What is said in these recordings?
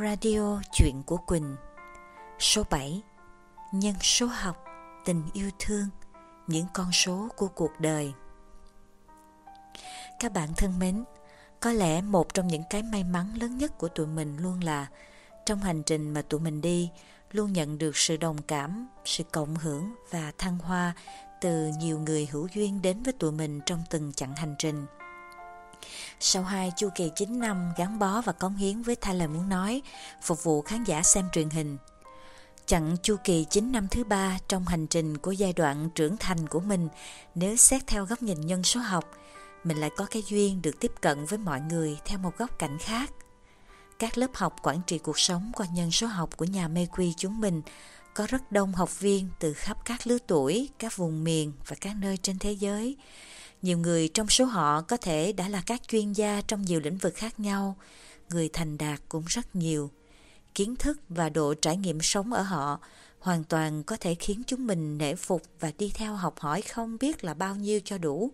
Radio Chuyện của Quỳnh. Số 7. Nhân số học, tình yêu thương, những con số của cuộc đời. Các bạn thân mến, có lẽ một trong những cái may mắn lớn nhất của tụi mình luôn là trong hành trình mà tụi mình đi, luôn nhận được sự đồng cảm, sự cộng hưởng và thăng hoa từ nhiều người hữu duyên đến với tụi mình trong từng chặng hành trình. Sau 2 chu kỳ 9 năm gắn bó và cống hiến với Thay Lời Muốn Nói, phục vụ khán giả xem truyền hình, chặng chu kỳ 9 năm thứ 3 trong hành trình của giai đoạn trưởng thành của mình, nếu xét theo góc nhìn nhân số học, mình lại có cái duyên được tiếp cận với mọi người theo một góc cạnh khác. Các lớp học quản trị cuộc sống qua nhân số học của Nhà Mê Quy chúng mình có rất đông học viên từ khắp các lứa tuổi, các vùng miền và các nơi trên thế giới. Nhiều người trong số họ có thể đã là các chuyên gia trong nhiều lĩnh vực khác nhau, người thành đạt cũng rất nhiều. Kiến thức và độ trải nghiệm sống ở họ hoàn toàn có thể khiến chúng mình nể phục và đi theo học hỏi không biết là bao nhiêu cho đủ.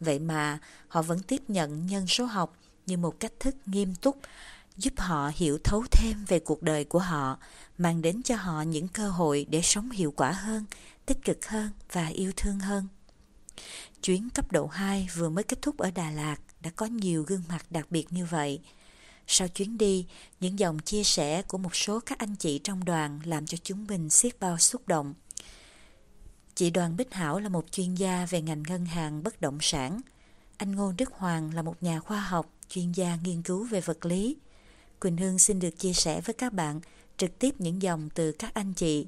Vậy mà họ vẫn tiếp nhận nhân số học như một cách thức nghiêm túc, giúp họ hiểu thấu thêm về cuộc đời của họ, mang đến cho họ những cơ hội để sống hiệu quả hơn, tích cực hơn và yêu thương hơn. Chuyến cấp độ 2 vừa mới kết thúc ở Đà Lạt đã có nhiều gương mặt đặc biệt như vậy. Sau chuyến đi, những dòng chia sẻ của một số các anh chị trong đoàn làm cho chúng mình xiết bao xúc động. Chị Đoàn Bích Hảo là một chuyên gia về ngành ngân hàng bất động sản. Anh Ngô Đức Hoàng là một nhà khoa học, chuyên gia nghiên cứu về vật lý. Quỳnh Hương xin được chia sẻ với các bạn trực tiếp những dòng từ các anh chị,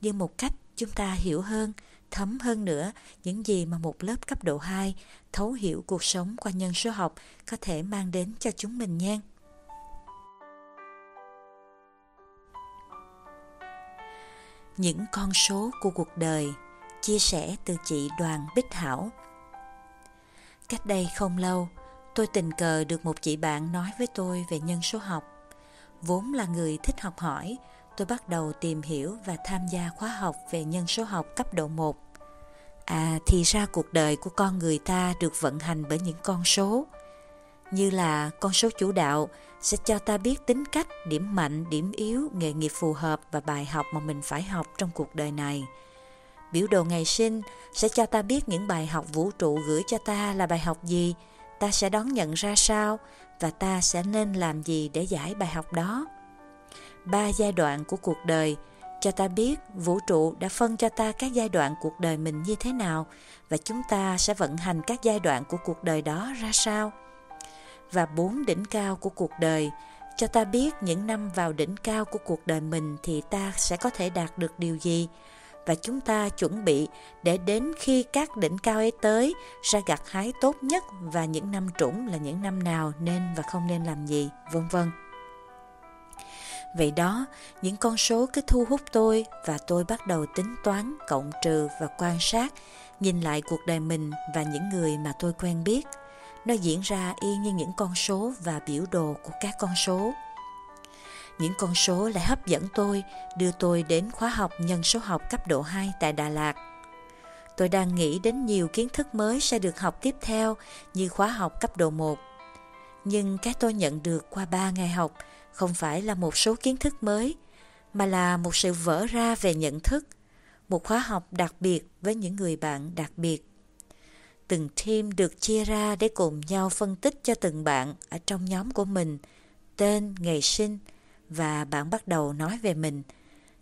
như một cách chúng ta hiểu hơn, thấm hơn nữa những gì mà một lớp cấp độ 2 thấu hiểu cuộc sống qua nhân số học có thể mang đến cho chúng mình nha. Những con số của cuộc đời, chia sẻ từ chị Đoàn Bích Hảo. Cách đây không lâu, tôi tình cờ được một chị bạn nói với tôi về nhân số học. Vốn là người thích học hỏi, tôi bắt đầu tìm hiểu và tham gia khóa học về nhân số học cấp độ 1. À, thì ra cuộc đời của con người ta được vận hành bởi những con số. Như là con số chủ đạo sẽ cho ta biết tính cách, điểm mạnh, điểm yếu, nghề nghiệp phù hợp và bài học mà mình phải học trong cuộc đời này. Biểu đồ ngày sinh sẽ cho ta biết những bài học vũ trụ gửi cho ta là bài học gì, ta sẽ đón nhận ra sao và ta sẽ nên làm gì để giải bài học đó. 3 giai đoạn của cuộc đời cho ta biết vũ trụ đã phân cho ta các giai đoạn cuộc đời mình như thế nào và chúng ta sẽ vận hành các giai đoạn của cuộc đời đó ra sao. Và 4 đỉnh cao của cuộc đời cho ta biết những năm vào đỉnh cao của cuộc đời mình thì ta sẽ có thể đạt được điều gì và chúng ta chuẩn bị để đến khi các đỉnh cao ấy tới ra gặt hái tốt nhất, và những năm trũng là những năm nào nên và không nên làm gì, vân vân. Vậy đó, những con số cứ thu hút tôi và tôi bắt đầu tính toán, cộng trừ và quan sát, nhìn lại cuộc đời mình và những người mà tôi quen biết. Nó diễn ra y như những con số và biểu đồ của các con số. Những con số lại hấp dẫn tôi, đưa tôi đến khóa học nhân số học cấp độ 2 tại Đà Lạt. Tôi đang nghĩ đến nhiều kiến thức mới sẽ được học tiếp theo như khóa học cấp độ 1. Nhưng cái tôi nhận được qua 3 ngày học không phải là một số kiến thức mới, mà là một sự vỡ ra về nhận thức, một khóa học đặc biệt với những người bạn đặc biệt. Từng team được chia ra để cùng nhau phân tích cho từng bạn ở trong nhóm của mình, tên, ngày sinh, và bạn bắt đầu nói về mình.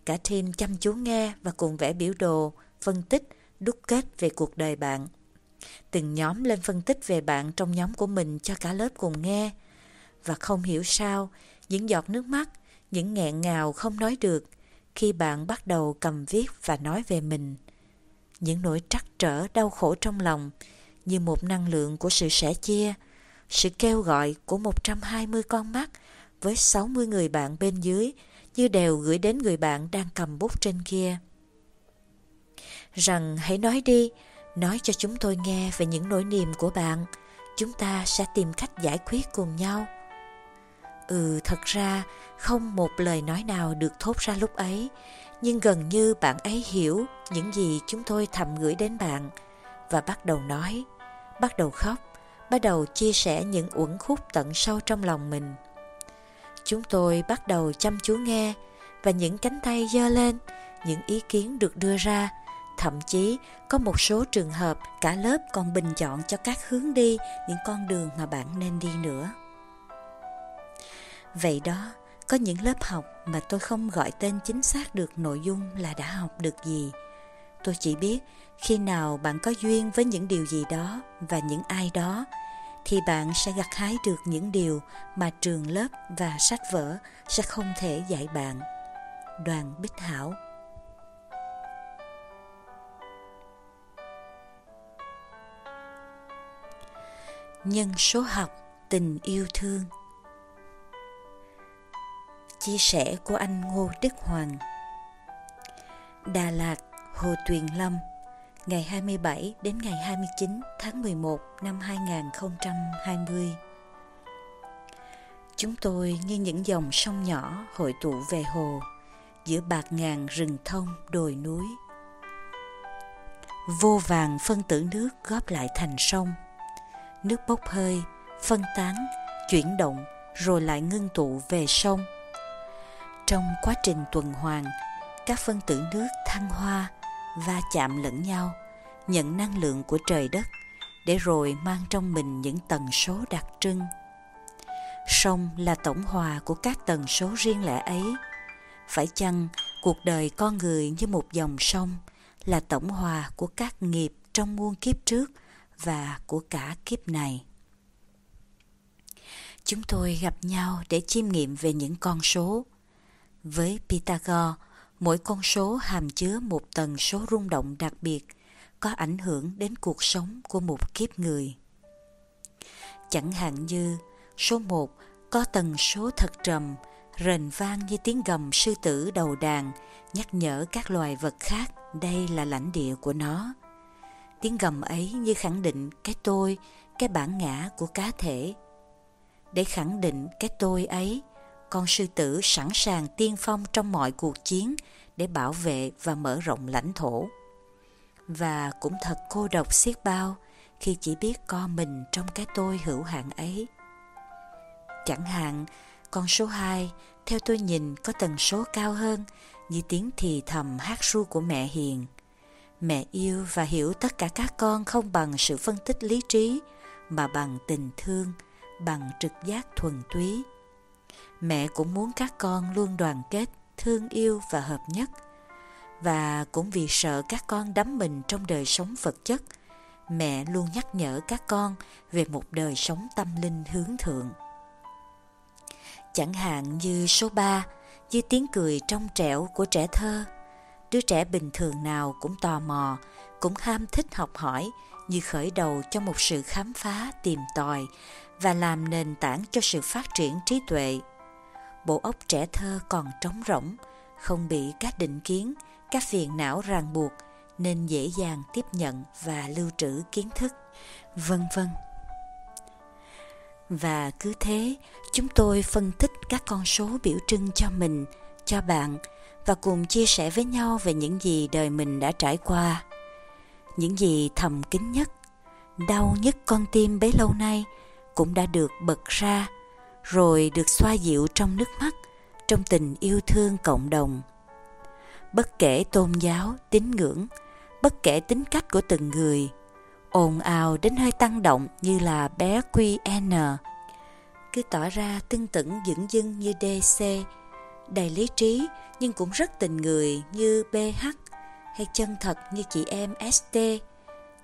Cả team chăm chú nghe và cùng vẽ biểu đồ, phân tích, đúc kết về cuộc đời bạn. Từng nhóm lên phân tích về bạn trong nhóm của mình cho cả lớp cùng nghe. Và không hiểu sao, những giọt nước mắt, những nghẹn ngào không nói được khi bạn bắt đầu cầm viết và nói về mình. Những nỗi trắc trở đau khổ trong lòng như một năng lượng của sự sẻ chia, sự kêu gọi của 120 con mắt với 60 người bạn bên dưới như đều gửi đến người bạn đang cầm bút trên kia. Rằng hãy nói đi, nói cho chúng tôi nghe về những nỗi niềm của bạn, chúng ta sẽ tìm cách giải quyết cùng nhau. Thật ra không một lời nói nào được thốt ra lúc ấy, nhưng gần như bạn ấy hiểu những gì chúng tôi thầm gửi đến bạn và bắt đầu nói, bắt đầu khóc, bắt đầu chia sẻ những uẩn khúc tận sâu trong lòng mình. Chúng tôi bắt đầu chăm chú nghe, và những cánh tay giơ lên, những ý kiến được đưa ra. Thậm chí có một số trường hợp cả lớp còn bình chọn cho các hướng đi, những con đường mà bạn nên đi nữa. Vậy đó, có những lớp học mà tôi không gọi tên chính xác được nội dung là đã học được gì. Tôi chỉ biết khi nào bạn có duyên với những điều gì đó và những ai đó, thì bạn sẽ gặt hái được những điều mà trường lớp và sách vở sẽ không thể dạy bạn. Đoàn Bích Hảo. Nhân số học tình yêu thương. Chia sẻ của anh Ngô Đức Hoàng. Đà Lạt, Hồ Tuyền Lâm, ngày 27 đến ngày 29 tháng 11 năm 2020. Chúng tôi như những dòng sông nhỏ hội tụ về hồ, giữa bạt ngàn rừng thông đồi núi. Vô vàn phân tử nước góp lại thành sông. Nước bốc hơi, phân tán, chuyển động rồi lại ngưng tụ về sông. Trong quá trình tuần hoàn, các phân tử nước thăng hoa, va chạm lẫn nhau, nhận năng lượng của trời đất, để rồi mang trong mình những tần số đặc trưng. Sông là tổng hòa của các tần số riêng lẻ ấy. Phải chăng cuộc đời con người như một dòng sông, là tổng hòa của các nghiệp trong muôn kiếp trước và của cả kiếp này? Chúng tôi gặp nhau để chiêm nghiệm về những con số. Với Pythagore, mỗi con số hàm chứa một tần số rung động đặc biệt, có ảnh hưởng đến cuộc sống của một kiếp người. Chẳng hạn như số 1 có tần số thật trầm, rền vang như tiếng gầm sư tử đầu đàn, nhắc nhở các loài vật khác đây là lãnh địa của nó. Tiếng gầm ấy như khẳng định cái tôi, cái bản ngã của cá thể. Để khẳng định cái tôi ấy, con sư tử sẵn sàng tiên phong trong mọi cuộc chiến để bảo vệ và mở rộng lãnh thổ. Và cũng thật cô độc xiết bao khi chỉ biết co mình trong cái tôi hữu hạn ấy. Chẳng hạn, con số 2 theo tôi nhìn có tần số cao hơn, như tiếng thì thầm hát ru của mẹ hiền. Mẹ yêu và hiểu tất cả các con không bằng sự phân tích lý trí, mà bằng tình thương, bằng trực giác thuần túy. Mẹ cũng muốn các con luôn đoàn kết, thương yêu và hợp nhất. Và cũng vì sợ các con đắm mình trong đời sống vật chất, mẹ luôn nhắc nhở các con về một đời sống tâm linh hướng thượng. Chẳng hạn như số 3, như tiếng cười trong trẻo của trẻ thơ. Đứa trẻ bình thường nào cũng tò mò, cũng ham thích học hỏi, như khởi đầu cho một sự khám phá, tìm tòi và làm nền tảng cho sự phát triển trí tuệ. Bộ óc trẻ thơ còn trống rỗng, không bị các định kiến, các phiền não ràng buộc, nên dễ dàng tiếp nhận và lưu trữ kiến thức, vân vân. Và cứ thế, chúng tôi phân tích các con số biểu trưng cho mình, cho bạn, và cùng chia sẻ với nhau về những gì đời mình đã trải qua. Những gì thầm kín nhất, đau nhất con tim bấy lâu nay cũng đã được bật ra, rồi được xoa dịu trong nước mắt, trong tình yêu thương cộng đồng. Bất kể tôn giáo, tín ngưỡng, bất kể tính cách của từng người, ồn ào đến hơi tăng động như là bé QN, cứ tỏ ra tưng tửng dửng dưng như DC, đầy lý trí nhưng cũng rất tình người như BH, hay chân thật như chị em ST,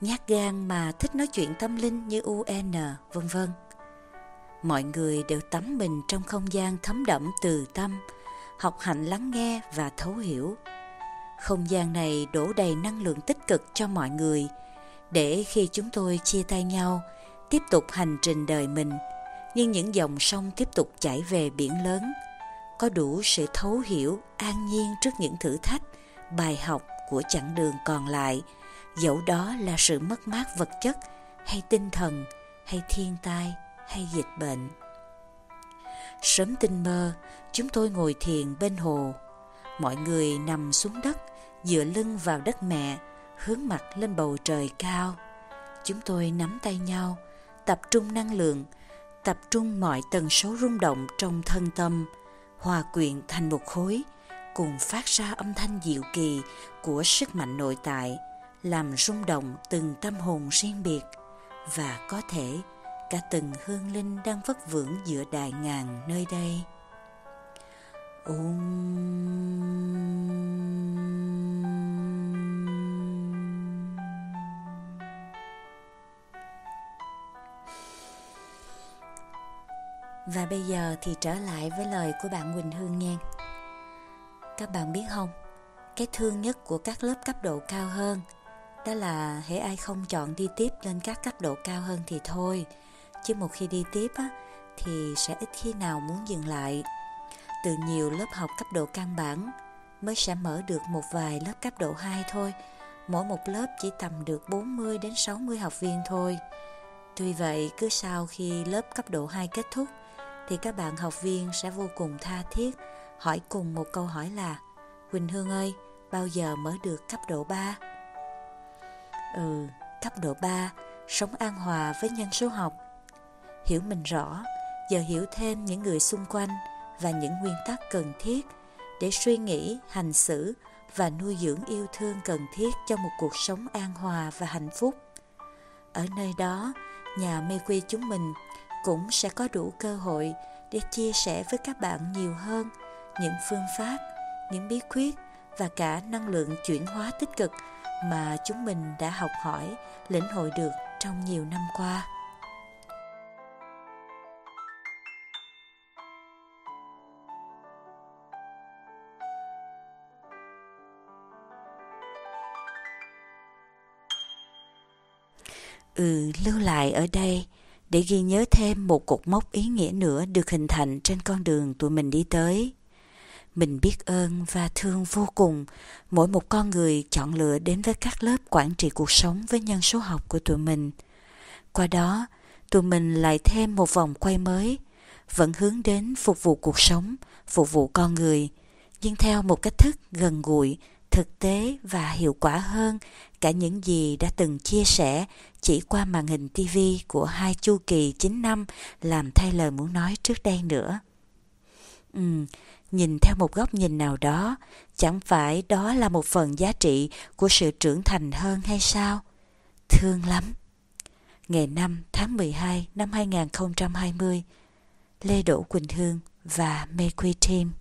nhát gan mà thích nói chuyện tâm linh như UN, vân vân. Mọi người đều tắm mình trong không gian thấm đẫm từ tâm, học hạnh lắng nghe và thấu hiểu. Không gian này đổ đầy năng lượng tích cực cho mọi người, để khi chúng tôi chia tay nhau, tiếp tục hành trình đời mình, nhưng những dòng sông tiếp tục chảy về biển lớn, có đủ sự thấu hiểu, an nhiên trước những thử thách, bài học của chặng đường còn lại, dẫu đó là sự mất mát vật chất, hay tinh thần, hay thiên tai, hay dịch bệnh. Sớm tinh mơ, chúng tôi ngồi thiền bên hồ. Mọi người nằm xuống đất, dựa lưng vào đất mẹ, hướng mặt lên bầu trời cao. Chúng tôi nắm tay nhau, tập trung năng lượng, tập trung mọi tần số rung động trong thân tâm, hòa quyện thành một khối, cùng phát ra âm thanh diệu kỳ của sức mạnh nội tại, làm rung động từng tâm hồn riêng biệt, và có thể cả từng hương linh đang vất vưởng giữa đại ngàn nơi đây. Và bây giờ thì trở lại với lời của bạn Quỳnh Hương nha. Các bạn biết không, cái thương nhất của các lớp cấp độ cao hơn, đó là hễ ai không chọn đi tiếp lên các cấp độ cao hơn thì thôi, chứ một khi đi tiếp á, thì sẽ ít khi nào muốn dừng lại. Từ nhiều lớp học cấp độ căn bản mới sẽ mở được một vài lớp cấp độ 2 thôi. Mỗi một lớp chỉ tầm được 40 đến 60 học viên thôi. Tuy vậy, cứ sau khi lớp cấp độ 2 kết thúc thì các bạn học viên sẽ vô cùng tha thiết hỏi cùng một câu hỏi là: Quỳnh Hương ơi, bao giờ mới được cấp độ 3? Cấp độ 3, sống an hòa với nhân số học, hiểu mình rõ, giờ hiểu thêm những người xung quanh và những nguyên tắc cần thiết để suy nghĩ, hành xử và nuôi dưỡng yêu thương cần thiết cho một cuộc sống an hòa và hạnh phúc. Ở nơi đó, nhà Mê Quy chúng mình cũng sẽ có đủ cơ hội để chia sẻ với các bạn nhiều hơn những phương pháp, những bí quyết và cả năng lượng chuyển hóa tích cực mà chúng mình đã học hỏi, lĩnh hội được trong nhiều năm qua. Lưu lại ở đây để ghi nhớ thêm một cột mốc ý nghĩa nữa được hình thành trên con đường tụi mình đi tới. Mình biết ơn và thương vô cùng mỗi một con người chọn lựa đến với các lớp quản trị cuộc sống với nhân số học của tụi mình. Qua đó, tụi mình lại thêm một vòng quay mới, vẫn hướng đến phục vụ cuộc sống, phục vụ con người, nhưng theo một cách thức gần gũi, thực tế và hiệu quả hơn cả những gì đã từng chia sẻ chỉ qua màn hình TV của 2 chu kỳ 9 năm làm thay lời muốn nói trước đây nữa. Nhìn theo một góc nhìn nào đó, chẳng phải đó là một phần giá trị của sự trưởng thành hơn hay sao? Thương lắm. Ngày 5 tháng 12 năm 2020, Lê Đỗ Quỳnh Hương và Mê Quy Team.